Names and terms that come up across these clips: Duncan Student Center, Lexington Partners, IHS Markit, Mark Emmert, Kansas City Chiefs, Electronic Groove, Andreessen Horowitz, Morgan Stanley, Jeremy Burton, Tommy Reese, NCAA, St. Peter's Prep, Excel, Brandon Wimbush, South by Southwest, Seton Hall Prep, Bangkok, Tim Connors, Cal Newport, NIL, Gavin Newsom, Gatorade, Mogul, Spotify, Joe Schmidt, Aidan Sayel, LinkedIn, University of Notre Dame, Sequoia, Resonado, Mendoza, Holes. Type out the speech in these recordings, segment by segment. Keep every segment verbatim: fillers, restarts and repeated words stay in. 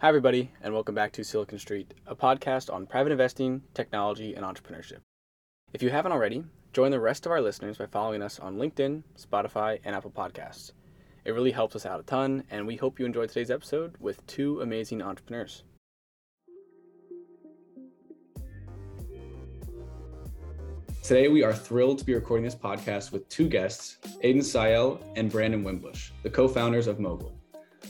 Hi, everybody, and welcome back to Silicon Street, a podcast on private investing, technology, and entrepreneurship. If you haven't already, join the rest of our listeners by following us on LinkedIn, Spotify, and Apple Podcasts. It really helps us out a ton, and we hope you enjoyed today's episode with two amazing entrepreneurs. Today, we are thrilled to be recording this podcast with two guests, Aidan Sayel and Brandon Wimbush, the co-founders of Mogul.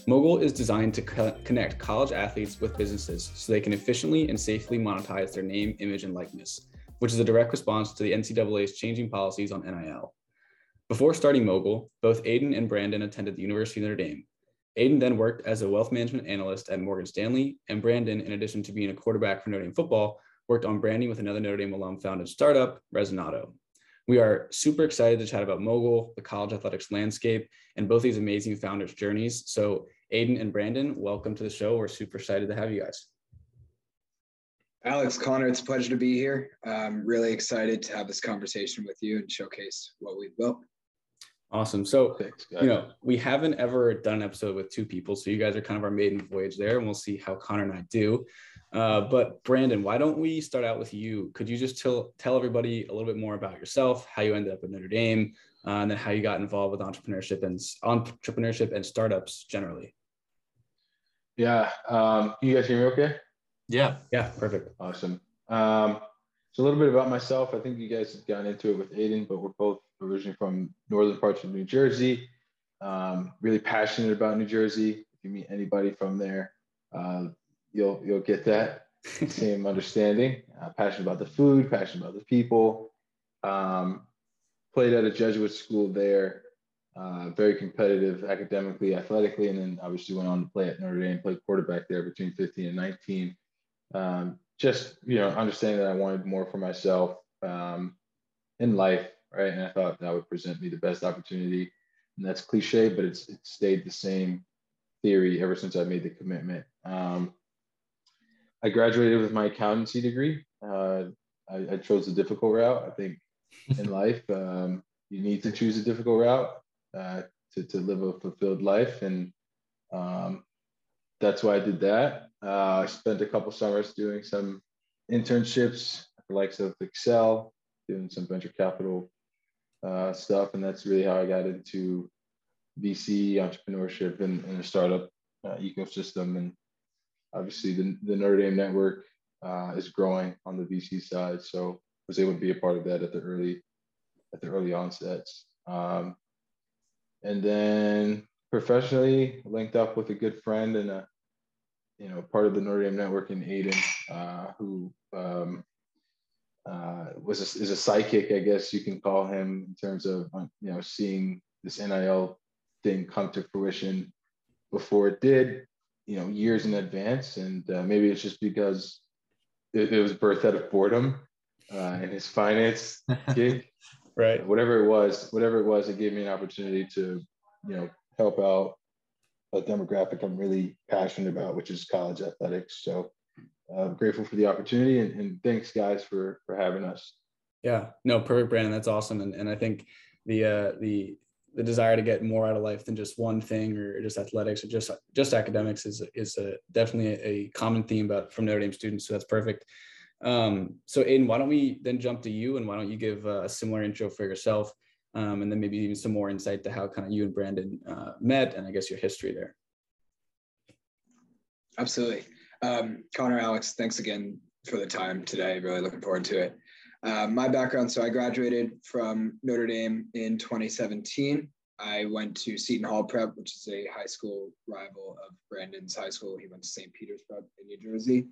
Mogul is designed to co- connect college athletes with businesses so they can efficiently and safely monetize their name, image, and likeness, which is a direct response to the N C double A's changing policies on N I L. Before starting Mogul, both Aidan and Brandon attended the University of Notre Dame. Aidan then worked as a wealth management analyst at Morgan Stanley, and Brandon, in addition to being a quarterback for Notre Dame football, worked on branding with another Notre Dame alum-founded startup, Resonado. We are super excited to chat about Mogul, the college athletics landscape, and both these amazing founders' journeys. So Aidan and Brandon, welcome to the show. We're super excited to have you guys. Alex, Connor, it's a pleasure to be here. I'm really excited to have this conversation with you and showcase what we've built. Awesome. So, Thanks, you know, we haven't ever done an episode with two people, so you guys are kind of our maiden voyage there, and we'll see how Connor and I do. Uh, but Brandon, why don't we start out with you? Could you just tell tell everybody a little bit more about yourself, how you ended up at Notre Dame, uh, and then how you got involved with entrepreneurship and entrepreneurship and startups generally? Yeah. Um, you guys hear me okay? Yeah. Yeah. Perfect. Awesome. Um, so a little bit about myself. I think you guys have gotten into it with Aidan, but we're both originally from northern parts of New Jersey. Um, really passionate about New Jersey. If you meet anybody from there, uh, You'll you'll get that same understanding. Uh, passionate about the food, passionate about the people. Um, played at a Jesuit school there. Uh, very competitive academically, athletically, and then obviously went on to play at Notre Dame. Played quarterback there between fifteen and nineteen. Um, just you know, understanding that I wanted more for myself um, in life, right? And I thought that would present me the best opportunity. And that's cliche, but it's it stayed the same theory ever since I made the commitment. Um, I graduated with my accountancy degree. Uh, I, I chose the difficult route. I think in life, um, you need to choose a difficult route uh, to, to live a fulfilled life. And um, that's why I did that. Uh, I spent a couple summers doing some internships, the likes of Excel, doing some venture capital uh, stuff. And that's really how I got into V C, entrepreneurship, and, and the startup uh, ecosystem. And obviously, the, the Notre Dame network uh, is growing on the V C side, so I was able to be a part of that at the early, at the early onsets. Um, and then professionally, linked up with a good friend and a, you know, part of the Notre Dame network in Aidan, uh, who um, uh, was a, is a psychic, I guess you can call him, in terms of you know seeing this N I L thing come to fruition before it did, you know, years in advance. And uh, maybe it's just because it, it was birthed out of boredom uh, in his finance gig, right? Whatever it was, whatever it was, it gave me an opportunity to, you know, help out a demographic I'm really passionate about, which is college athletics. So I'm uh, grateful for the opportunity, and, and thanks guys for, for having us. Yeah, no, perfect, Brandon. That's awesome. And, and I think the, uh, the, the desire to get more out of life than just one thing, or just athletics, or just just academics, is is a, definitely a, a common theme about from Notre Dame students. So that's perfect. Um, so Aidan, why don't we then jump to you, and why don't you give a similar intro for yourself, um, and then maybe even some more insight to how kind of you and Brandon uh, met, and I guess your history there. Absolutely, um, Connor, Alex, thanks again for the time today. Really looking forward to it. Uh, my background, so I graduated from Notre Dame in twenty seventeen. I went to Seton Hall Prep, which is a high school rival of Brandon's high school. He went to Saint Peter's Prep in New Jersey.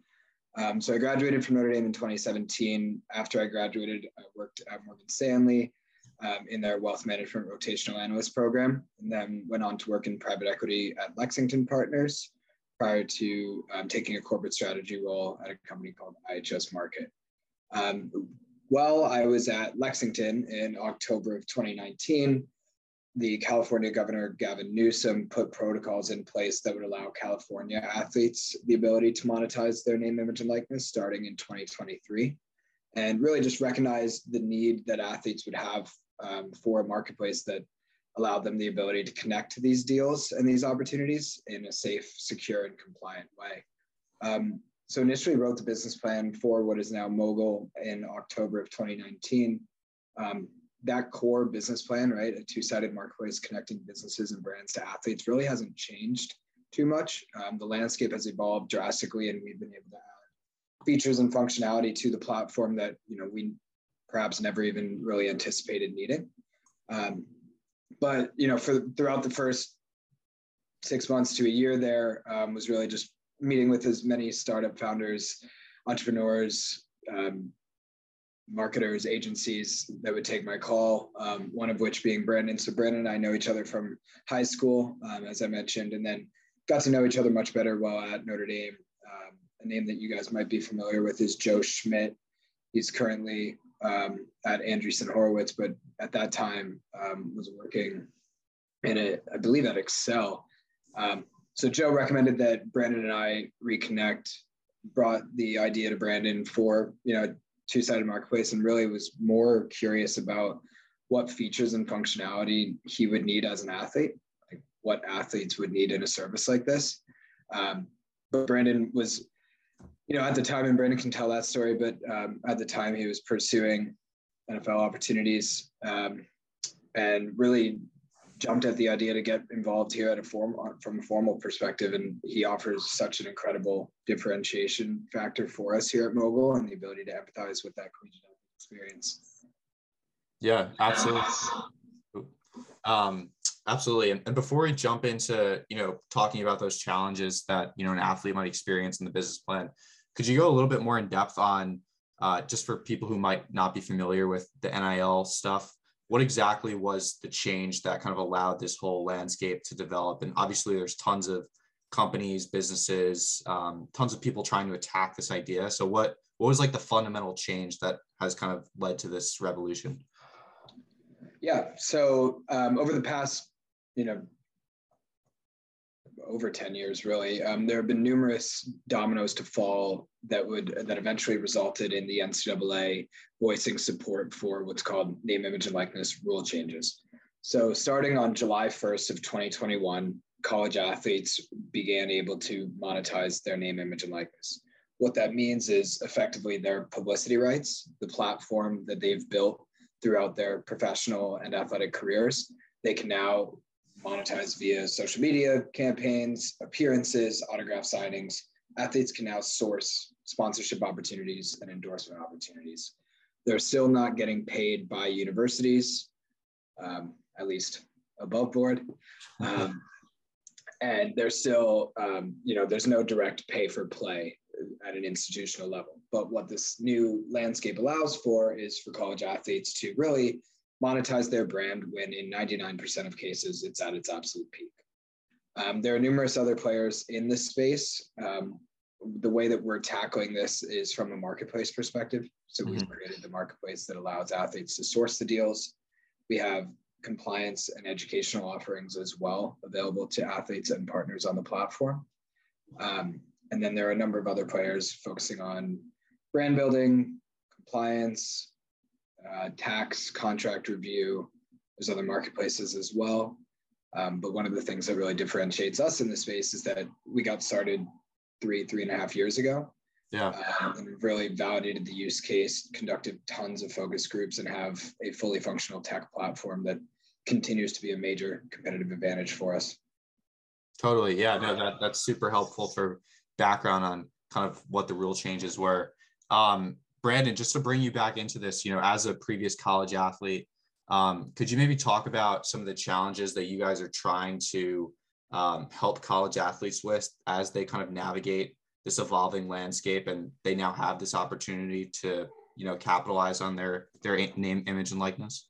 Um, so I graduated from Notre Dame in twenty seventeen. After I graduated, I worked at Morgan Stanley um, in their wealth management rotational analyst program, and then went on to work in private equity at Lexington Partners prior to um, taking a corporate strategy role at a company called I H S Markit. Um, While I was at Lexington in October of twenty nineteen, the California governor, Gavin Newsom, put protocols in place that would allow California athletes the ability to monetize their name, image, and likeness starting in twenty twenty-three, and really just recognized the need that athletes would have um, for a marketplace that allowed them the ability to connect to these deals and these opportunities in a safe, secure, and compliant way. Um, so initially wrote the business plan for what is now Mogul in October of twenty nineteen. Um, that core business plan, right, a two-sided marketplace connecting businesses and brands to athletes, really hasn't changed too much. Um, the landscape has evolved drastically, and we've been able to add features and functionality to the platform that, you know, we perhaps never even really anticipated needing. Um, But, you know, for throughout the first six months to a year there, um, was really just meeting with as many startup founders, entrepreneurs, um, marketers, agencies that would take my call, um, one of which being Brandon. So Brandon and I know each other from high school, um, as I mentioned, and then got to know each other much better while at Notre Dame. Um, a name that you guys might be familiar with is Joe Schmidt. He's currently um, at Andreessen Horowitz, but at that time um, was working in a, I believe at Excel. Um, so Joe recommended that Brandon and I reconnect, brought the idea to Brandon for, you know, two-sided marketplace, and really was more curious about what features and functionality he would need as an athlete, like what athletes would need in a service like this. Um, but Brandon was, you know, at the time, and Brandon can tell that story, but um, at the time he was pursuing N F L opportunities, um, and really jumped at the idea to get involved here at a form, from a formal perspective. And he offers such an incredible differentiation factor for us here at Mogul, and the ability to empathize with that collegiate experience. Yeah, absolutely. Um, Absolutely. And, and before we jump into, you know, talking about those challenges that, you know, an athlete might experience in the business plan, could you go a little bit more in depth on uh, just for people who might not be familiar with the N I L stuff, what exactly was the change that kind of allowed this whole landscape to develop? And obviously there's tons of companies, businesses, um, tons of people trying to attack this idea. So what, what was like the fundamental change that has kind of led to this revolution? Yeah. So um, over the past, you know, over ten years, really, um, there have been numerous dominoes to fall that would, that eventually resulted in the N C double A voicing support for what's called name, image, and likeness rule changes. So starting on July first of twenty twenty-one, college athletes began able to monetize their name, image, and likeness. What that means is effectively their publicity rights, the platform that they've built throughout their professional and athletic careers, they can now monetize via social media campaigns, appearances, autograph signings. Athletes can now source sponsorship opportunities and endorsement opportunities. They're still not getting paid by universities, um, at least above board. Um, and they're still, um, you know, there's no direct pay for play at an institutional level. But what this new landscape allows for is for college athletes to really monetize their brand when in ninety-nine percent of cases, it's at its absolute peak. Um, there are numerous other players in this space. Um, the way that we're tackling this is from a marketplace perspective. So mm-hmm. we've created the marketplace that allows athletes to source the deals. We have compliance and educational offerings as well available to athletes and partners on the platform. Um, And then there are a number of other players focusing on brand building, compliance, uh, tax, contract review. There's other marketplaces as well. Um, but one of the things that really differentiates us in this space is that we got started three, three and a half years ago. Yeah. Uh, and we've really validated the use case, conducted tons of focus groups, and have a fully functional tech platform that continues to be a major competitive advantage for us. Totally. Yeah, no, that, that's super helpful for background on kind of what the rule changes were. Um, Brandon, just to bring you back into this, you know, as a previous college athlete, um, could you maybe talk about some of the challenges that you guys are trying to um, help college athletes with as they kind of navigate this evolving landscape, and they now have this opportunity to, you know, capitalize on their, their name, image, and likeness?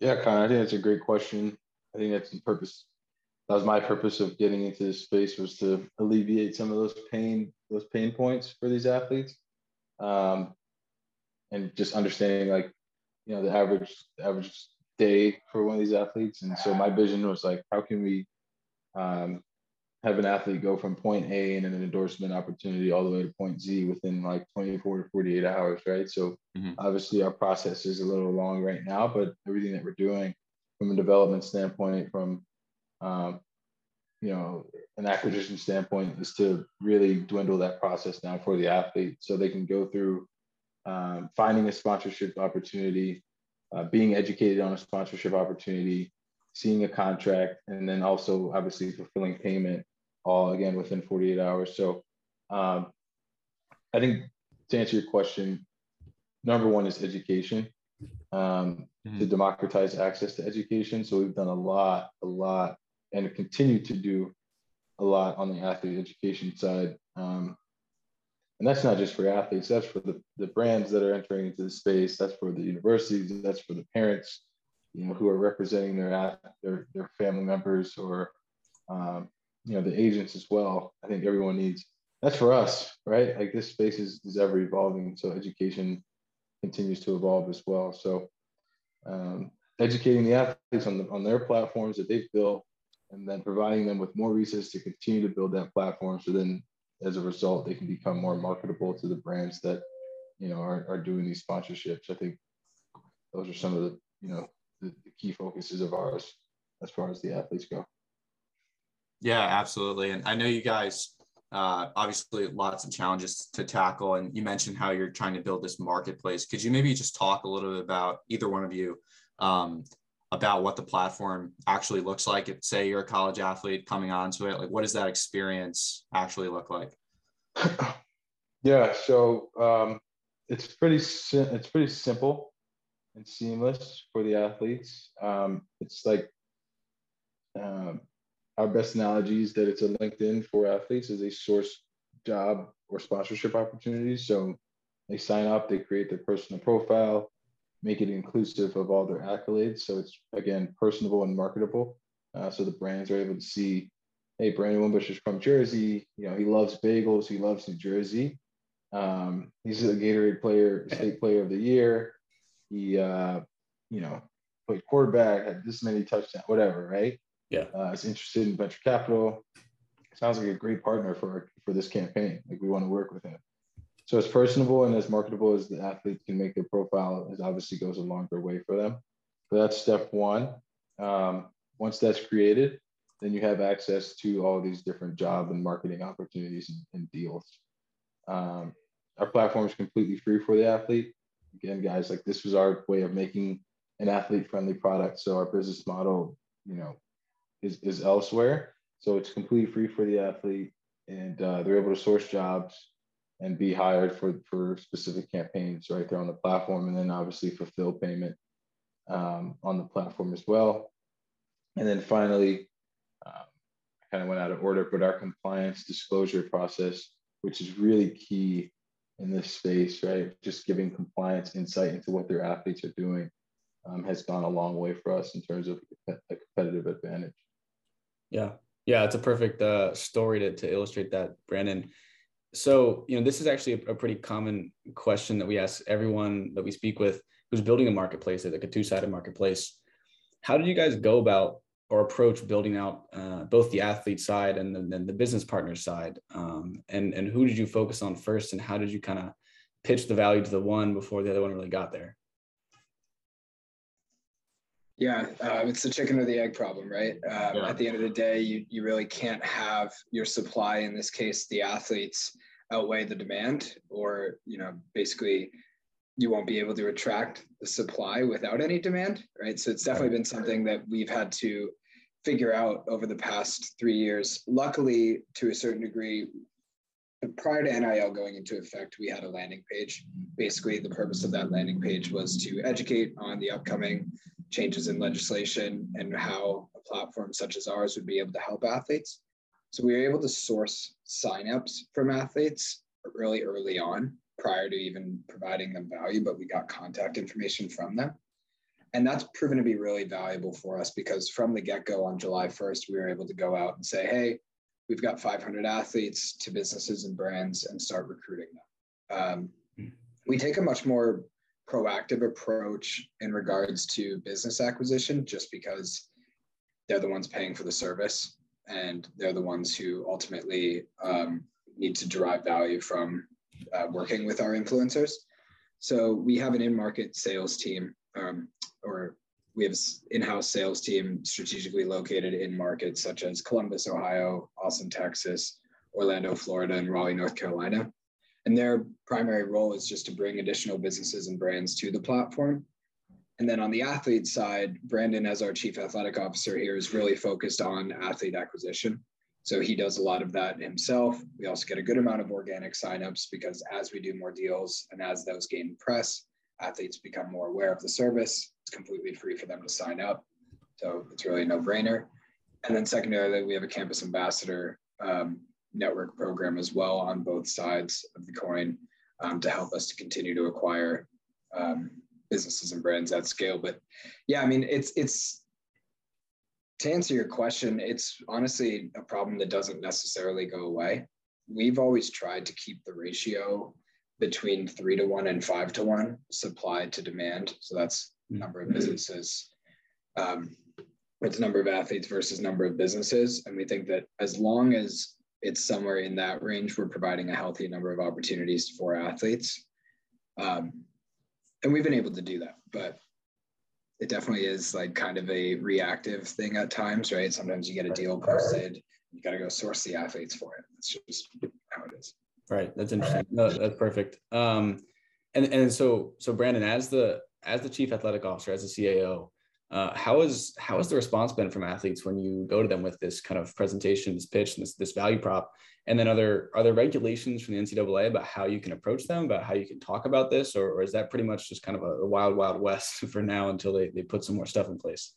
Yeah, Connor, I think that's a great question. I think that's the purpose. That was my purpose of getting into this space, was to alleviate some of those pain, those pain points for these athletes, um, and just understanding, like, you know, the average, the average day for one of these athletes. And so my vision was like, how can we um, have an athlete go from point A and an endorsement opportunity all the way to point Z within like twenty-four to forty-eight hours, right? So mm-hmm. obviously our process is a little long right now, but everything that we're doing from a development standpoint, from um, you know, an acquisition standpoint, is to really dwindle that process down for the athlete so they can go through um, finding a sponsorship opportunity, uh, being educated on a sponsorship opportunity, seeing a contract, and then also obviously fulfilling payment, all again within forty-eight hours. So um, I think to answer your question, number one is education, um, mm-hmm. to democratize access to education. So we've done a lot, a lot, and continue to do a lot on the athlete education side. Um, and that's not just for athletes, that's for the, the brands that are entering into the space, that's for the universities, that's for the parents, you know, who are representing their, their, their family members, or, um, you know, the agents as well. I think everyone needs, that's for us, right? Like this space is, is ever evolving. So education continues to evolve as well. So um, educating the athletes on, the, on their platforms that they've built, and then providing them with more resources to continue to build that platform. So then as a result, they can become more marketable to the brands that, you know, are, are doing these sponsorships. I think those are some of the, you know, the, the key focuses of ours as far as the athletes go. Yeah, absolutely. And I know you guys, uh, obviously lots of challenges to tackle, and you mentioned how you're trying to build this marketplace. Could you maybe just talk a little bit about, either one of you, um, about what the platform actually looks like? If, say, you're a college athlete coming onto it, like what does that experience actually look like? Yeah, so um, it's pretty sim- it's pretty simple and seamless for the athletes. Um, it's like um, our best analogy is that it's a LinkedIn for athletes as they source job or sponsorship opportunities. So they sign up, they create their personal profile, make it inclusive of all their accolades. So it's, again, personable and marketable. Uh, so the brands are able to see, hey, Brandon Wimbush is from Jersey. You know, he loves bagels. He loves New Jersey. Um, he's a Gatorade player, state player of the year. He, uh, you know, played quarterback, had this many touchdowns, whatever, right? Yeah. Uh, he's interested in venture capital. Sounds like a great partner for, for this campaign. Like, we want to work with him. So as personable and as marketable as the athlete can make their profile, it obviously goes a longer way for them. So that's step one. Um, once that's created, then you have access to all these different job and marketing opportunities and, and deals. Um, our platform is completely free for the athlete. Again, guys, like this was our way of making an athlete-friendly product. So our business model, you know, is, is elsewhere. So it's completely free for the athlete, and uh, they're able to source jobs and be hired for, for specific campaigns right there on the platform, and then obviously fulfill payment um, on the platform as well. And then finally, um, I kind of went out of order, but our compliance disclosure process, which is really key in this space, right? Just giving compliance insight into what their athletes are doing um, has gone a long way for us in terms of a competitive advantage. Yeah, yeah, it's a perfect uh, story to, to illustrate that, Brandon. So, you know, this is actually a, a pretty common question that we ask everyone that we speak with who's building a marketplace, like a two-sided marketplace. How did you guys go about or approach building out uh, both the athlete side and then the business partner side? Um, and, and who did you focus on first, and how did you kind of pitch the value to the one before the other one really got there? Yeah, uh, it's the chicken or the egg problem, right? Um, yeah. At the end of the day, you you really can't have your supply, in this case, the athletes, outweigh the demand, or, you know, basically you won't be able to attract the supply without any demand, right? So it's definitely been something that we've had to figure out over the past three years. Luckily, to a certain degree, prior to N I L going into effect, we had a landing page. Basically, the purpose of that landing page was to educate on the upcoming changes in legislation and how a platform such as ours would be able to help athletes. So we were able to source signups from athletes really early on, prior to even providing them value, but we got contact information from them. And that's proven to be really valuable for us, because from the get-go on July first, we were able to go out and say, hey, we've got five hundred athletes to businesses and brands, and start recruiting them. Um, mm-hmm. We take a much more proactive approach in regards to business acquisition, just because they're the ones paying for the service, and they're the ones who ultimately um, need to derive value from uh, working with our influencers. So we have an in-market sales team, um, or We have in-house sales team strategically located in markets such as Columbus, Ohio, Austin, Texas, Orlando, Florida, and Raleigh, North Carolina. And their primary role is just to bring additional businesses and brands to the platform. And then on the athlete side, Brandon, as our chief athletic officer here, is really focused on athlete acquisition. So he does a lot of that himself. We also get a good amount of organic signups because as we do more deals and as those gain press, athletes become more aware of the service. It's completely free for them to sign up. So it's really a no-brainer. And then secondarily, we have a campus ambassador um, network program as well on both sides of the coin um, to help us to continue to acquire um, businesses and brands at scale. But yeah, I mean, it's it's to answer your question, it's honestly a problem that doesn't necessarily go away. We've always tried to keep the ratio between three to one and five to one supply to demand. So that's number of businesses. Um, it's number of athletes versus number of businesses. And we think that as long as it's somewhere in that range, we're providing a healthy number of opportunities for athletes. Um, And we've been able to do that, but it definitely is like kind of a reactive thing at times, right? Sometimes you get a deal posted, you got to go source the athletes for it. That's just how it is. Right. That's interesting. No, that's perfect. Um, and and so so Brandon, as the as the chief athletic officer, as the C A O, uh, how is how has the response been from athletes when you go to them with this kind of presentation, this pitch, and this this value prop? And then are there, are there regulations from the N C double A about how you can approach them, about how you can talk about this? Or, or is that pretty much just kind of a, a wild, wild west for now until they, they put some more stuff in place?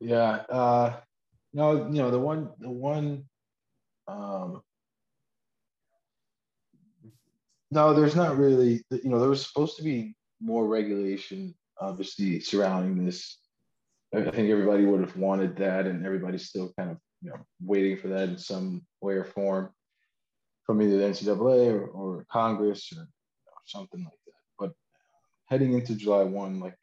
Yeah. Uh, no, you know, the one, the one, um, no, there's not really, you know, there was supposed to be more regulation, obviously, surrounding this. I think everybody would have wanted that, and everybody's still kind of, you know, waiting for that in some way or form from either the N C double A or, or Congress or, or something like that. But heading into July first, like,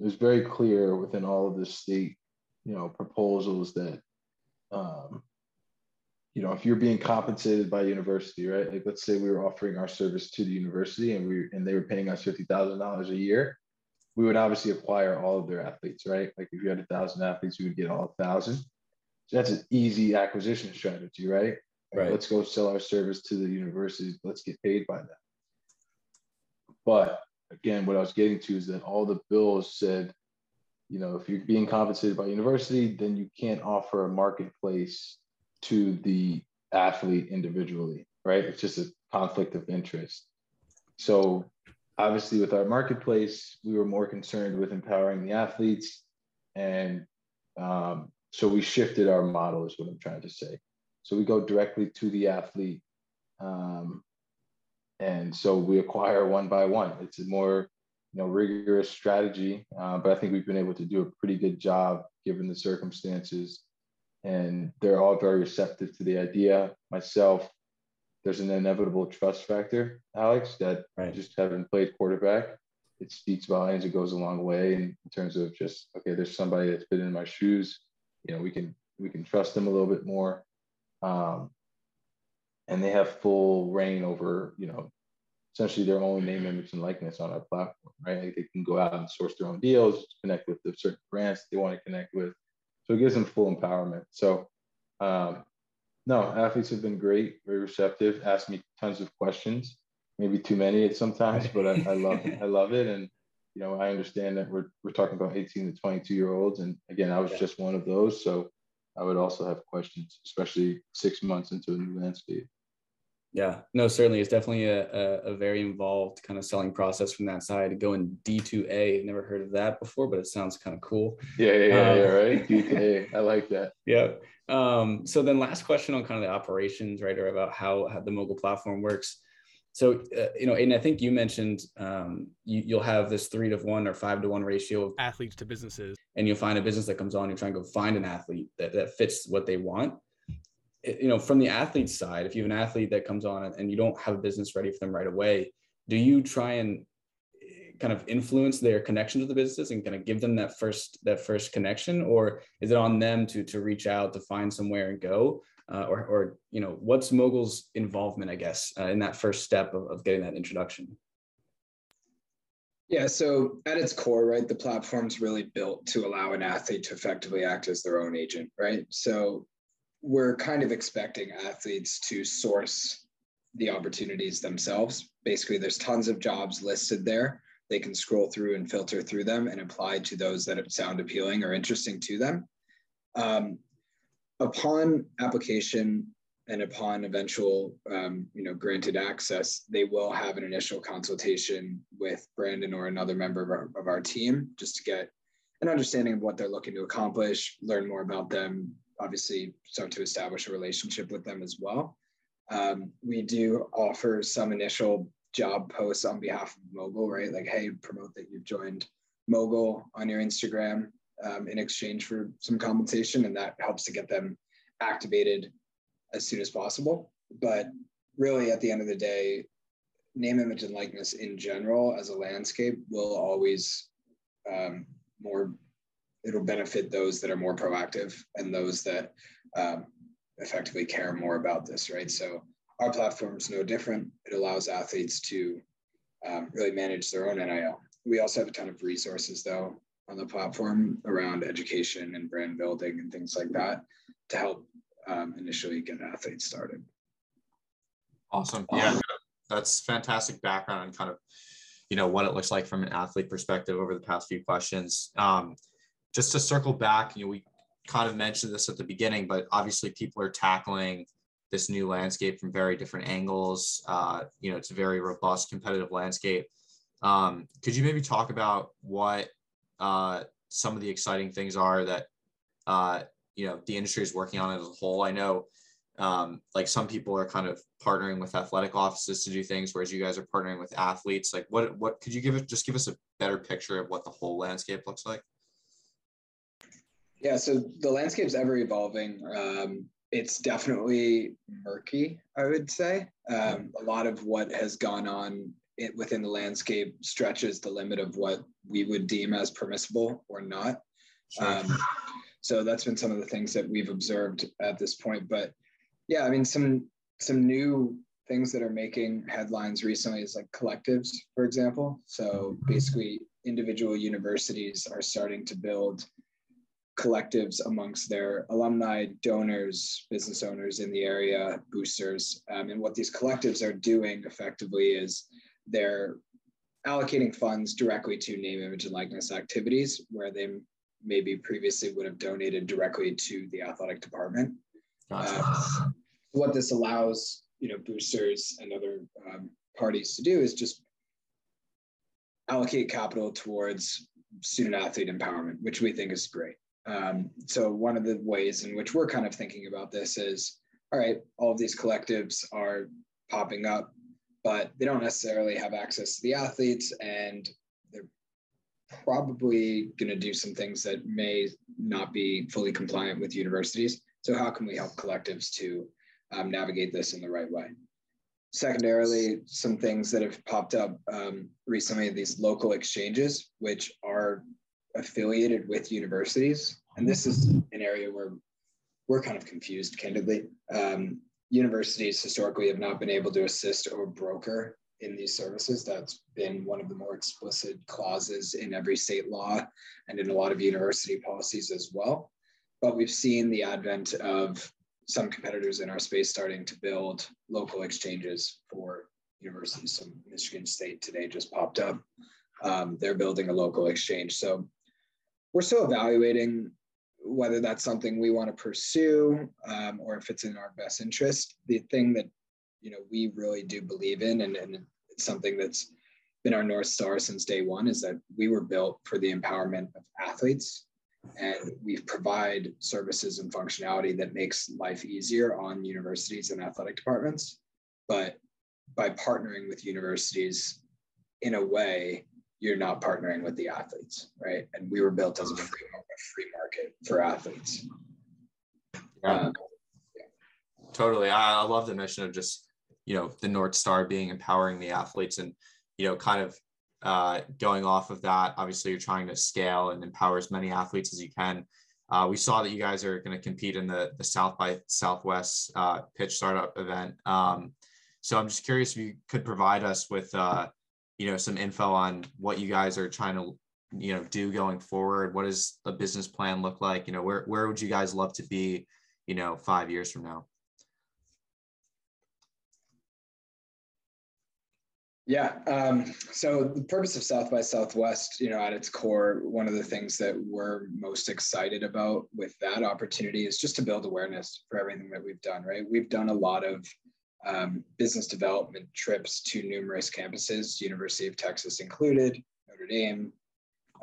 it was very clear within all of the state, you know, proposals that, um, you know, if you're being compensated by university, right? Like, let's say we were offering our service to the university and we and they were paying us fifty thousand dollars a year, we would obviously acquire all of their athletes, right? Like, if you had a thousand athletes, you would get all a thousand. So that's an easy acquisition strategy, right? Like, right. Let's go sell our service to the university. Let's get paid by that. But again, what I was getting to is that all the bills said, you know, if you're being compensated by university, then you can't offer a marketplace to the athlete individually, right? It's just a conflict of interest. So obviously with our marketplace, we were more concerned with empowering the athletes and, um, so we shifted our model is what I'm trying to say. So we go directly to the athlete. Um, and so we acquire one by one. It's a more, you know, rigorous strategy, uh, but I think we've been able to do a pretty good job given the circumstances, and they're all very receptive to the idea. Myself, there's an inevitable trust factor, Alex, that right. Just having played quarterback, it speaks volumes. It goes a long way in, in terms of just, okay, there's somebody that's been in my shoes. You know, we can we can trust them a little bit more, um, and they have full reign over, you know, essentially their own name, image, and likeness on our platform, right? Like, they can go out and source their own deals, connect with the certain brands they want to connect with. So it gives them full empowerment. So, um, no, athletes have been great, very receptive, asked me tons of questions, maybe too many at sometimes, but I, I love it. I love it, and. You know, I understand that we're we're talking about eighteen to twenty-two year olds, and again, I was yeah. just one of those, so I would also have questions, especially six months into a new landscape. Yeah, no, certainly, it's definitely a, a a very involved kind of selling process from that side. Going D two A, never heard of that before, but it sounds kind of cool. Yeah, yeah, yeah, um, yeah right. D two A, I like that. Yeah. Um. So then, last question on kind of the operations, right, or about how how the Mogul platform works. So, uh, you know, Aiden, I think you mentioned um, you, you'll have this three to one or five to one ratio of athletes to businesses, and you'll find a business that comes on, you try and go find an athlete that, that fits what they want. It, you know, from the athlete's side, if you have an athlete that comes on and you don't have a business ready for them right away, do you try and kind of influence their connection to the businesses and kind of give them that first, that first connection, or is it on them to, to reach out, to find somewhere and go? Uh, or, or, you know, what's Mogul's involvement, I guess, uh, in that first step of, of getting that introduction? Yeah, so at its core, right, the platform's really built to allow an athlete to effectively act as their own agent, right? So we're kind of expecting athletes to source the opportunities themselves. Basically, there's tons of jobs listed there. They can scroll through and filter through them and apply to those that sound appealing or interesting to them. Um, upon application and upon eventual, um, you know, granted access, they will have an initial consultation with Brandon or another member of our, of our team, just to get an understanding of what they're looking to accomplish, learn more about them, obviously start to establish a relationship with them as well. Um, we do offer some initial job posts on behalf of Mogul, right? Like, hey, promote that you've joined Mogul on your Instagram um, in exchange for some compensation, and that helps to get them activated as soon as possible. But really, at the end of the day, name, image, and likeness in general as a landscape will always um, more, it'll benefit those that are more proactive and those that um, effectively care more about this, right? So our platform is no different. It allows athletes to um, really manage their own N I L. We also have a ton of resources, though, on the platform around education and brand building and things like that to help um, initially get athletes started. Awesome. Yeah, that's fantastic background and kind of, you know, what it looks like from an athlete perspective over the past few questions. Um, just to circle back, you know, we kind of mentioned this at the beginning, but obviously people are tackling this new landscape from very different angles. Uh, you know, it's a very robust competitive landscape. Um, could you maybe talk about what uh, some of the exciting things are that, uh, you know, the industry is working on as a whole? I know um, like some people are kind of partnering with athletic offices to do things, whereas you guys are partnering with athletes. Like what, what could you give it, just give us a better picture of what the whole landscape looks like? Yeah, so the landscape's ever evolving. Um, It's definitely murky, I would say. Um, a lot of what has gone on it within the landscape stretches the limit of what we would deem as permissible or not. Um, so that's been some of the things that we've observed at this point. But yeah, I mean, some some new things that are making headlines recently is like collectives, for example. So basically, individual universities are starting to build collectives amongst their alumni, donors, business owners in the area, boosters. Um, and what these collectives are doing effectively is they're allocating funds directly to name, image, and likeness activities where they maybe previously would have donated directly to the athletic department. Gotcha. Uh, what this allows, you know, boosters and other um, parties to do is just allocate capital towards student athlete empowerment, which we think is great. Um, so one of the ways in which we're kind of thinking about this is, all right, all of these collectives are popping up, but they don't necessarily have access to the athletes, and they're probably going to do some things that may not be fully compliant with universities. So how can we help collectives to um, navigate this in the right way? Secondarily, some things that have popped up um, recently, these local exchanges, which are affiliated with universities. And this is an area where we're kind of confused, candidly. Um, universities historically have not been able to assist or broker in these services. That's been one of the more explicit clauses in every state law and in a lot of university policies as well. But we've seen the advent of some competitors in our space starting to build local exchanges for universities. So Michigan State today just popped up. Um, they're building a local exchange. So we're still evaluating whether that's something we want to pursue um, or if it's in our best interest. The thing that, you know, we really do believe in, and, and it's something that's been our North Star since day one, is that we were built for the empowerment of athletes, and we provide services and functionality that makes life easier on universities and athletic departments. But by partnering with universities, in a way, you're not partnering with the athletes, right? And we were built as a free market, free market for athletes. Yeah. Um, yeah. Totally. I, I love the mission of just, you know, the North Star being empowering the athletes, and, you know, kind of uh, going off of that, obviously you're trying to scale and empower as many athletes as you can. Uh, we saw that you guys are going to compete in the, the South by Southwest uh, pitch startup event. Um, so I'm just curious if you could provide us with, uh, you know, some info on what you guys are trying to, you know, do going forward? What does a business plan look like? You know, where, where would you guys love to be, you know, five years from now? Yeah. Um, so the purpose of South by Southwest, you know, at its core, one of the things that we're most excited about with that opportunity is just to build awareness for everything that we've done, right? We've done a lot of um, business development trips to numerous campuses, University of Texas included, Notre Dame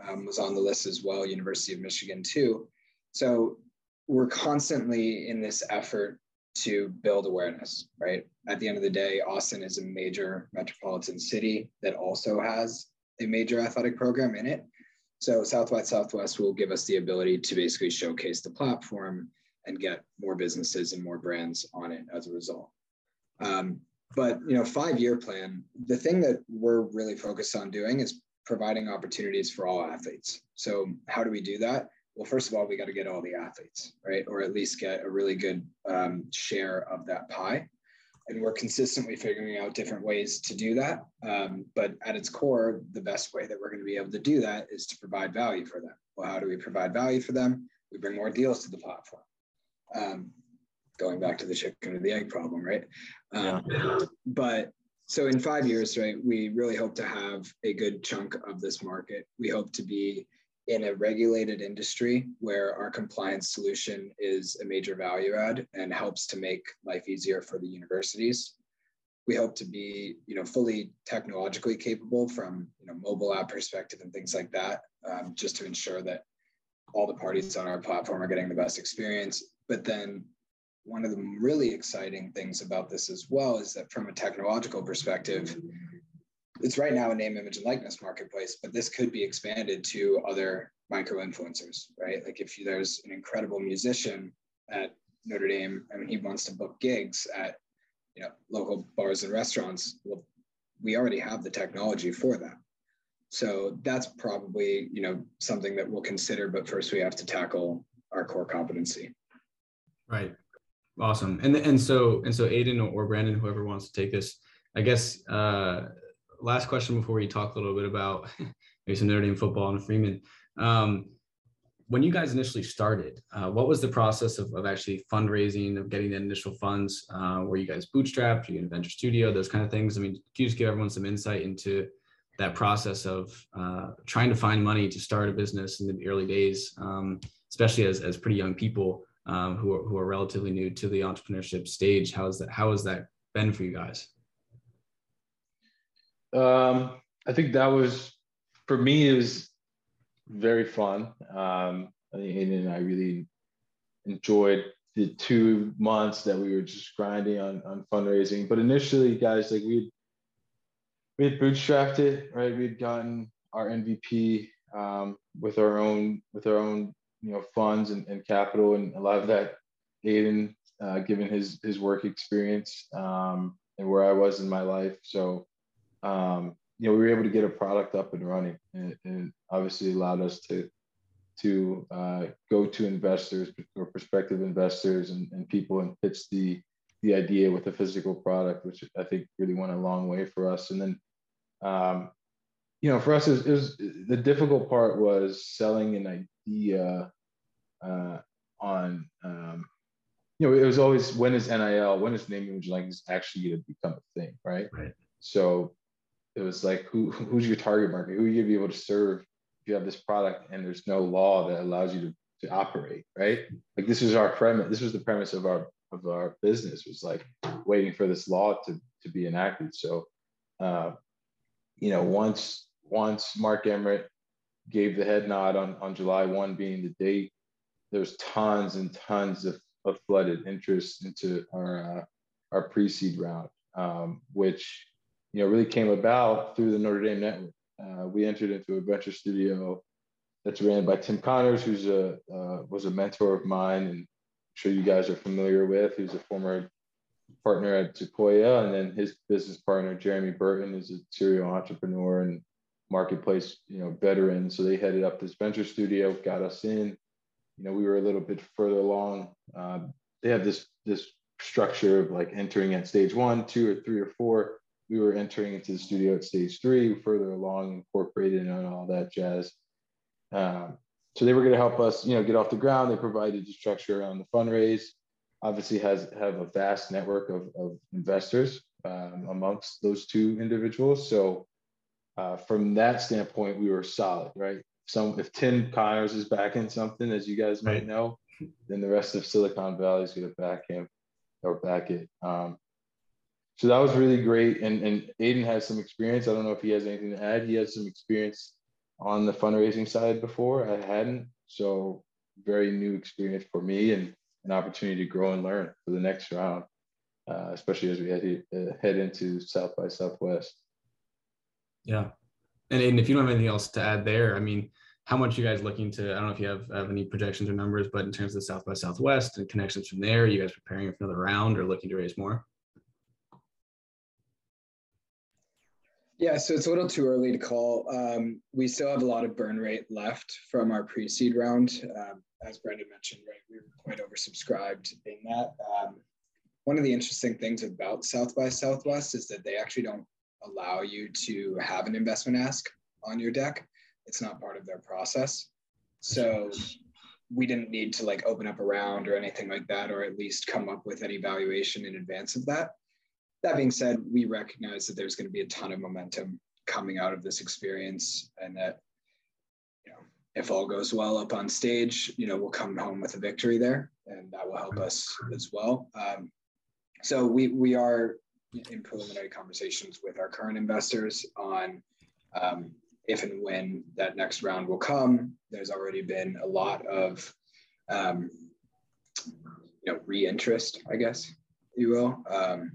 um, was on the list as well, University of Michigan too. So we're constantly in this effort to build awareness, right? At the end of the day, Austin is a major metropolitan city that also has a major athletic program in it. So South by Southwest will give us the ability to basically showcase the platform and get more businesses and more brands on it as a result. Um, but, you know, five-year plan, the thing that we're really focused on doing is providing opportunities for all athletes. So how do we do that? Well, first of all, we got to get all the athletes, right? Or at least get a really good um, share of that pie. And we're consistently figuring out different ways to do that. Um, but at its core, the best way that we're going to be able to do that is to provide value for them. Well, how do we provide value for them? We bring more deals to the platform. Um, going back to the chicken or the egg problem, right? Um, yeah. But so in five years, right, we really hope to have a good chunk of this market. We hope to be in a regulated industry where our compliance solution is a major value add and helps to make life easier for the universities. We hope to be, you know, fully technologically capable from, you know, mobile app perspective and things like that, um, just to ensure that all the parties on our platform are getting the best experience. But then one of the really exciting things about this as well is that from a technological perspective, it's right now a name, image, and likeness marketplace, but this could be expanded to other micro-influencers, right? Like if there's an incredible musician at Notre Dame, I mean, he wants to book gigs at, you know, local bars and restaurants. Well, we already have the technology for that. So that's probably, you know, something that we'll consider, but first we have to tackle our core competency. Right. Awesome. And, and so, and so Aiden or Brandon, whoever wants to take this, I guess, uh, last question before we talk a little bit about maybe some Notre Dame football and Freeman. Um, when you guys initially started, uh, what was the process of, of actually fundraising, of getting the initial funds? Uh, were you guys bootstrapped? Were you in a venture studio? Those kind of things. I mean, can you just give everyone some insight into that process of uh, trying to find money to start a business in the early days, um, especially as, as pretty young people um, who, are, who are relatively new to the entrepreneurship stage? How is that, how has that been for you guys? Um, I think that was, for me, it was very fun. Um, Aiden and I really enjoyed the two months that we were just grinding on, on fundraising. But initially, guys, like we we had bootstrapped it, right? We'd gotten our M V P um, with our own with our own you know funds and, and capital, and a lot of that Aiden, uh, given his his work experience um, and where I was in my life, so. Um, you know, we were able to get a product up and running, and, and obviously allowed us to to uh, go to investors or prospective investors and, and people and pitch the the idea with a physical product, which I think really went a long way for us. And then, um, you know, for us, it was, it was the difficult part was selling an idea uh, on. Um, you know, it was always when is N I L, when is name, image, likeness actually going to become a thing, right? Right. So. It was like, who who's your target market? Who are you gonna be able to serve if you have this product and there's no law that allows you to, to operate, right? Like this was our premise. This was the premise of our of our business, was like waiting for this law to, to be enacted. So, uh, you know, once once Mark Emmert gave the head nod on, on July first being the date, there was tons and tons of, of flooded interest into our uh, our pre-seed round, um, which you know, really came about through the Notre Dame network. Uh, we entered into a venture studio that's ran by Tim Connors, who's a uh, was a mentor of mine, and I'm sure you guys are familiar with. He's a former partner at Sequoia, and then his business partner Jeremy Burton is a serial entrepreneur and marketplace, you know, veteran. So they headed up this venture studio, got us in. You know, we were a little bit further along. Uh, they have this this structure of like entering at stage one, two, or three, or four. we were entering into the studio at stage three, further along, incorporated and all that jazz. Um, so they were going to help us, you know, get off the ground. They provided the structure around the fundraise. Obviously, has have a vast network of, of investors um, amongst those two individuals. So uh, from that standpoint, we were solid, right? Some if Tim Connors is backing something, as you guys might know, then the rest of Silicon Valley is going to back him or back it. Um, so that was really great. And and Aiden has some experience. I don't know if he has anything to add. He has some experience on the fundraising side before. I hadn't, so very new experience for me and an opportunity to grow and learn for the next round, uh, especially as we head, uh, head into South by Southwest. Yeah. And, and if you don't have anything else to add there, I mean, how much are you guys looking to, I don't know if you have, have any projections or numbers, but in terms of South by Southwest and connections from there, are you guys preparing for another round or looking to raise more? Yeah, so it's a little too early to call. Um, we still have a lot of burn rate left from our pre-seed round. Um, as Brendan mentioned, right, we were quite oversubscribed in that. Um, one of the interesting things about South by Southwest is that they actually don't allow you to have an investment ask on your deck. It's not part of their process. So we didn't need to like open up a round or anything like that, or at least come up with any valuation in advance of that. That being said, we recognize that there's going to be a ton of momentum coming out of this experience, and that, you know, if all goes well up on stage, you know, we'll come home with a victory there, and that will help us as well. Um, so we we are in preliminary conversations with our current investors on um, if and when that next round will come. There's already been a lot of um, you know, re-interest, I guess you will. Um,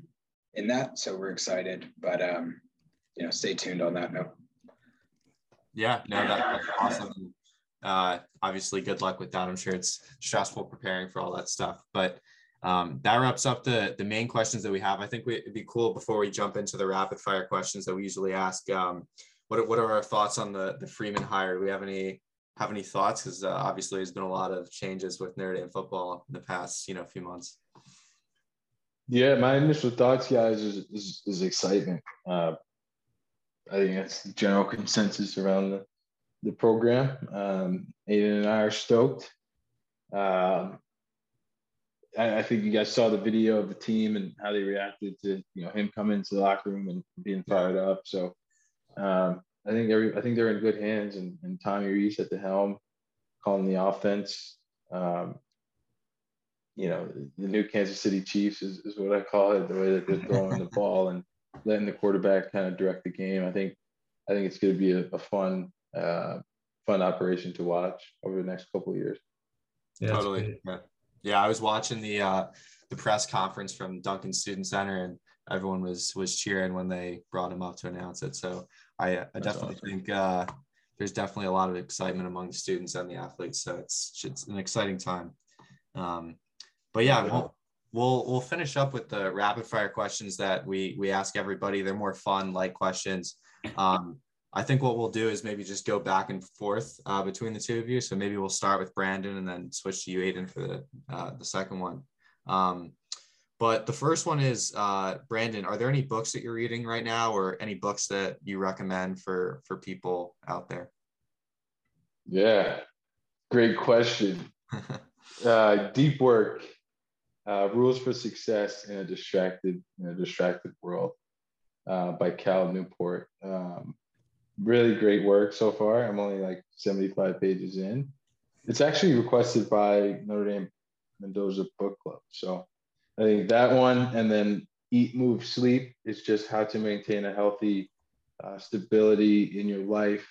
in that. So we're excited, but, um, you know, stay tuned on that note. Yeah, no, that, that's awesome. Uh, obviously good luck with that. I'm sure it's stressful preparing for all that stuff, but um, that wraps up the, the main questions that we have. I think we, it'd be cool before we jump into the rapid fire questions that we usually ask. Um, what, what are our thoughts on the, the Freeman hire? Do we have any, have any thoughts? Cause uh, obviously there's been a lot of changes with Notre Dame football in the past, you know, few months. Yeah, my initial thoughts, guys, is, is, is excitement. Uh, I think that's the general consensus around the, the program. Um, Aiden and I are stoked. Uh, I, I think you guys saw the video of the team and how they reacted to, you know, him coming into the locker room and being fired up. So um, I think every, I think they're in good hands, and, and Tommy Reese at the helm, calling the offense. Um, you know, the new Kansas City Chiefs is, is what I call it, the way that they're throwing the ball and letting the quarterback kind of direct the game. I think, I think it's going to be a, a fun, uh, fun operation to watch over the next couple of years. Yeah, totally. Yeah. yeah. I was watching the, uh, the press conference from Duncan Student Center, and everyone was, was cheering when they brought him up to announce it. So I, I definitely awesome. think, uh, there's definitely a lot of excitement among the students and the athletes. So it's, it's an exciting time. Um, But yeah, we'll, we'll we'll finish up with the rapid fire questions that we we ask everybody. They're more fun, light questions. Um, I think what we'll do is maybe just go back and forth uh, between the two of you. So maybe we'll start with Brandon and then switch to you, Aiden, for the uh, the second one. Um, but the first one is uh, Brandon. Are there any books that you're reading right now, or any books that you recommend for for people out there? Yeah, great question. uh, Deep Work. Uh, Rules for Success in a Distracted in a Distracted World uh, by Cal Newport. Um, really great work so far. I'm only like seventy-five pages in. It's actually requested by Notre Dame Mendoza Book Club. So I think that one, and then Eat, Move, Sleep is just how to maintain a healthy uh, stability in your life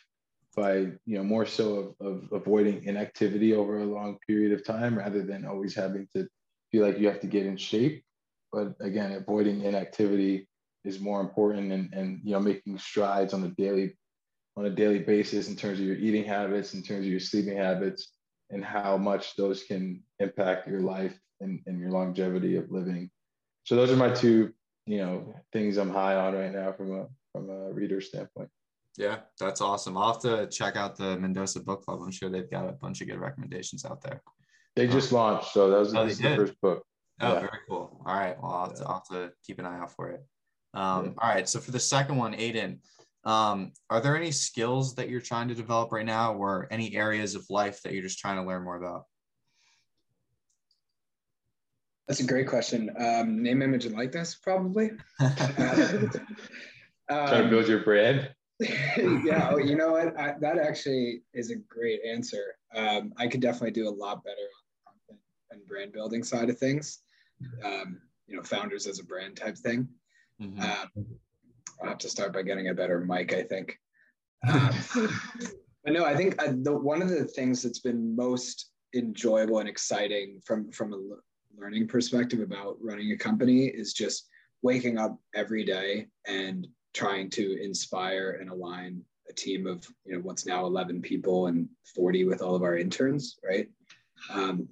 by, you know, more so of, of avoiding inactivity over a long period of time rather than always having to feel like you have to get in shape. But again, avoiding inactivity is more important, and, and you know, making strides on a daily on a daily basis in terms of your eating habits, in terms of your sleeping habits, and how much those can impact your life and, and your longevity of living. So those are my two, you know, things I'm high on right now from a from a reader standpoint. Yeah, that's awesome. I'll have to check out the Mendoza Book Club. I'm sure they've got a bunch of good recommendations out there. They just launched, so that was oh, the first book. Oh, yeah. Very cool. All right, well, I'll, yeah. I'll have to keep an eye out for it. Um, yeah. All right. So for the second one, Aiden, um, are there any skills that you're trying to develop right now or any areas of life that you're just trying to learn more about? That's a great question. Um, name, image, and likeness, probably. um, Trying to build your brand. Yeah, well, you know what? I, that actually is a great answer. Um, I could definitely do a lot better on the content and brand building side of things. Um, you know, founders as a brand type thing. Mm-hmm. um, I'll have to start by getting a better mic, I think. Um, but no, I think I, the, one of the things that's been most enjoyable and exciting from from a learning perspective about running a company is just waking up every day and trying to inspire and align a team of, you know, what's now eleven people and forty with all of our interns, right? Um,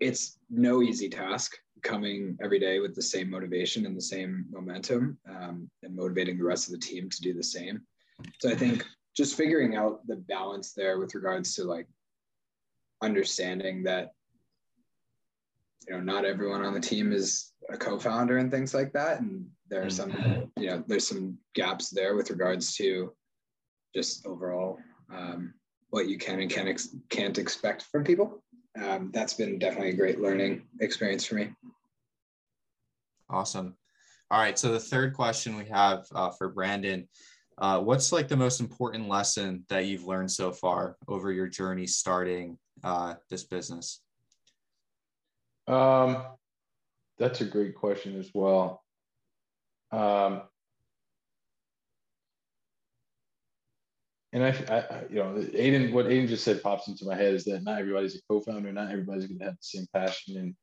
it's no easy task coming every day with the same motivation and the same momentum, um, and motivating the rest of the team to do the same. So I think just figuring out the balance there with regards to like understanding that, you know, not everyone on the team is a co-founder and things like that. And there are some, you know, there's some gaps there with regards to just overall um, what you can and can't, ex- can't expect from people. Um, that's been definitely a great learning experience for me. Awesome. All right. So the third question we have uh, for Brandon, uh, what's like the most important lesson that you've learned so far over your journey starting uh, this business? Um, that's a great question as well. Um, and I, I, you know, Aiden, what Aiden just said pops into my head is that not everybody's a co-founder, not everybody's going to have the same passion and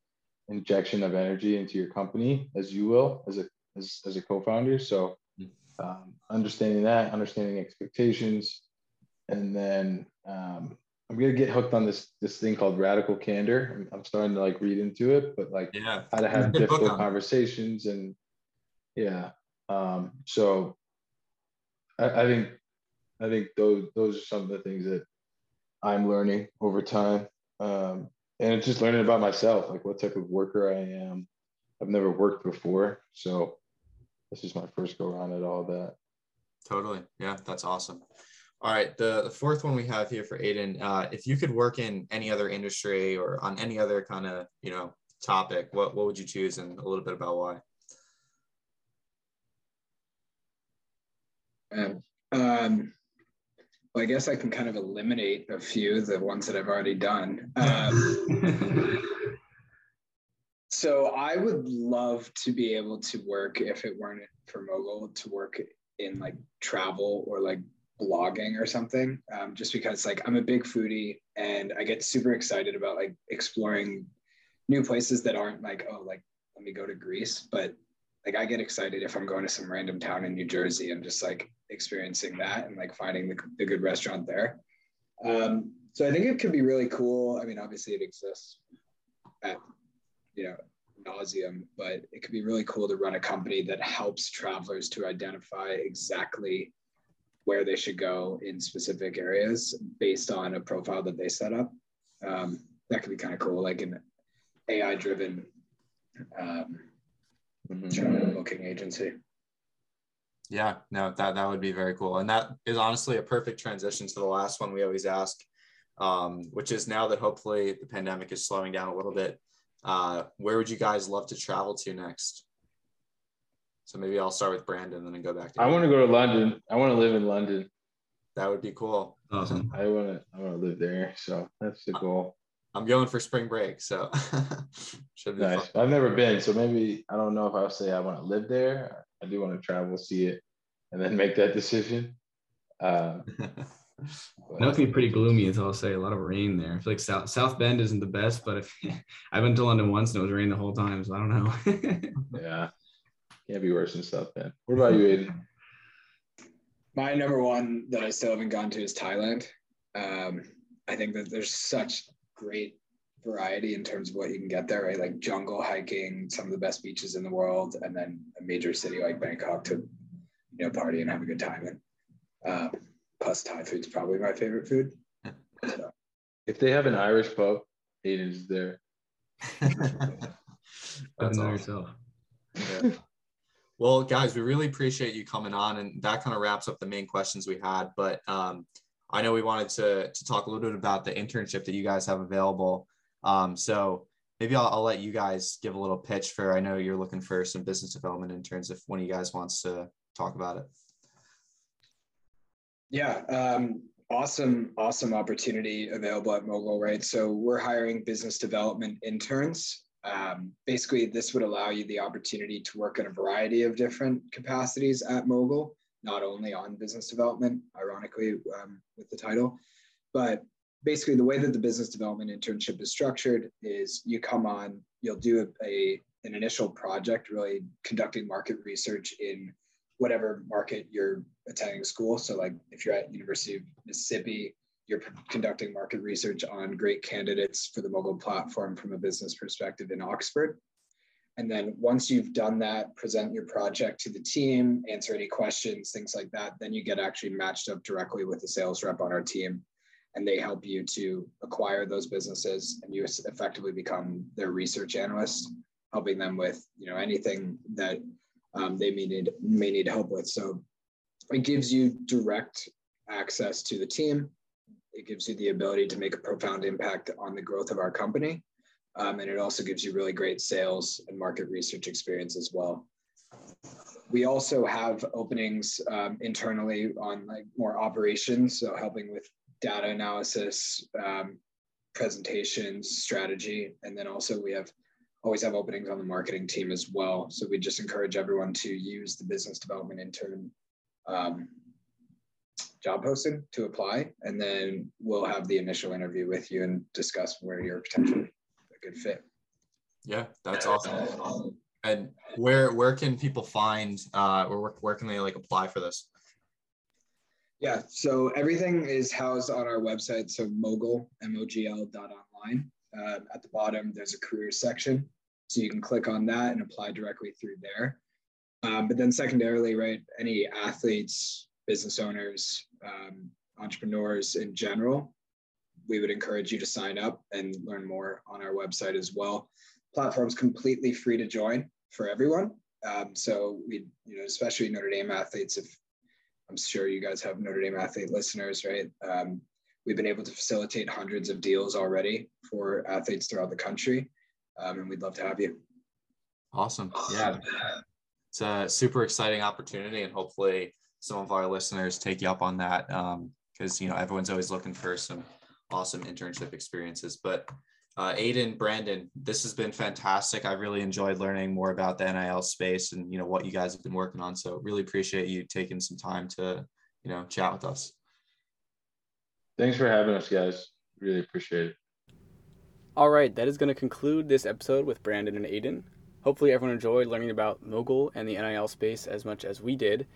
injection of energy into your company as you will as a, as, as a co-founder. So, um, understanding that, understanding expectations. And then, um, I'm going to get hooked on this, this thing called radical candor. I'm, I'm starting to like read into it, but like yeah. how to have difficult conversations and, Yeah. Um, so I, I think, I think those, those are some of the things that I'm learning over time. Um, and it's just learning about myself, like what type of worker I am. I've never worked before. So this is my first go around at all that. Totally. Yeah. That's awesome. All right. The, the fourth one we have here for Aiden, uh, if you could work in any other industry or on any other kind of, you know, topic, what, what would you choose and a little bit about why? Um, um, well, I guess I can kind of eliminate a few of the ones that I've already done. Um, so I would love to be able to work, if it weren't for Mogul, to work in like travel or like blogging or something, um, just because like I'm a big foodie and I get super excited about like exploring new places that aren't like, oh, like let me go to Greece, but like I get excited if I'm going to some random town in New Jersey and just like experiencing that and like finding the, the good restaurant there. Um, so I think it could be really cool. I mean, obviously it exists at, you know, nauseum, but it could be really cool to run a company that helps travelers to identify exactly where they should go in specific areas based on a profile that they set up. Um, that could be kind of cool, like an A I driven, um, travel booking agency. Yeah, no, that, that would be very cool. And that is honestly a perfect transition to the last one we always ask, um, which is now that hopefully the pandemic is slowing down a little bit, uh, where would you guys love to travel to next? So maybe I'll start with Brandon and then go back to you. I want to go to London. I want to live in London. That would be cool. Awesome. I want to I want to live there. So that's the goal. I'm going for spring break, so should be nice. Fun. I've never been, so maybe I don't know if I'll say I want to live there. I do want to travel, see it, and then make that decision. Um, that could be pretty gloomy, as I'll say. A lot of rain there. I feel like South South Bend isn't the best, but if I've been to London once and it was raining the whole time, so I don't know. Yeah, can't be worse than South Bend. What about you, Aiden? My number one that I still haven't gone to is Thailand. Um, I think that there's such great variety in terms of what you can get there, right? Like jungle hiking, some of the best beaches in the world, and then a major city like Bangkok to, you know, party and have a good time. And um, plus, Thai food's probably my favorite food. So. If they have an Irish pub, Aiden's there. That's all. Yourself. Yeah. Well, guys, we really appreciate you coming on, and that kind of wraps up the main questions we had. But um, I know we wanted to, to talk a little bit about the internship that you guys have available. Um, so maybe I'll, I'll let you guys give a little pitch for, I know you're looking for some business development interns if one of you guys wants to talk about it. Yeah, um, awesome, awesome opportunity available at Mogul, right? So we're hiring business development interns. Um, basically, this would allow you the opportunity to work in a variety of different capacities at Mogul, not only on business development, ironically, um, with the title, but basically the way that the business development internship is structured is you come on, you'll do a, a an initial project, really conducting market research in whatever market you're attending school. So like if you're at University of Mississippi, you're conducting market research on great candidates for the Mogul platform from a business perspective in Oxford. And then once you've done that, present your project to the team, answer any questions, things like that, then you get actually matched up directly with a sales rep on our team, and they help you to acquire those businesses, and you effectively become their research analyst, helping them with, you know, anything that um, they may need, may need help with. So it gives you direct access to the team. It gives you the ability to make a profound impact on the growth of our company. Um, and it also gives you really great sales and market research experience as well. We also have openings um, internally on like more operations, so helping with data analysis, um, presentations, strategy, and then also we have always have openings on the marketing team as well. So we just encourage everyone to use the business development intern um, job posting to apply, and then we'll have the initial interview with you and discuss where you're potentially a good fit. Yeah, that's awesome. And where where can people find uh, or where, where can they like apply for this? Yeah, so everything is housed on our website. So Mogul, M O G L dot online. Uh, at the bottom, there's a career section. So you can click on that and apply directly through there. Um, but then secondarily, right, any athletes, business owners, um, entrepreneurs in general, we would encourage you to sign up and learn more on our website as well. Platform's completely free to join for everyone. Um, so we, you know, especially Notre Dame athletes, if I'm sure you guys have Notre Dame athlete listeners, right? Um, we've been able to facilitate hundreds of deals already for athletes throughout the country, um, and we'd love to have you. Awesome. Yeah. It's a super exciting opportunity, and hopefully some of our listeners take you up on that because, um, you know, everyone's always looking for some awesome internship experiences. But uh, Aiden, Brandon, this has been fantastic. I really enjoyed learning more about the N I L space and, you know, what you guys have been working on. So really appreciate you taking some time to, you know, chat with us. Thanks for having us, guys. Really appreciate it. All right. That is going to conclude this episode with Brandon and Aiden. Hopefully everyone enjoyed learning about Mogul and the N I L space as much as we did.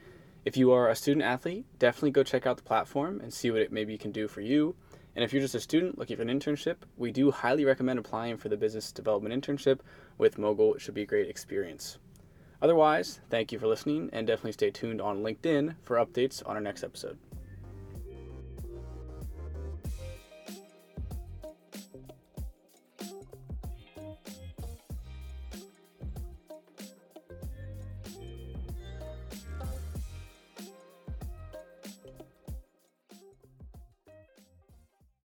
If you are a student athlete, definitely go check out the platform and see what it maybe can do for you. And if you're just a student looking for an internship, we do highly recommend applying for the business development internship with Mogul. It should be a great experience. Otherwise, thank you for listening, and definitely stay tuned on LinkedIn for updates on our next episode.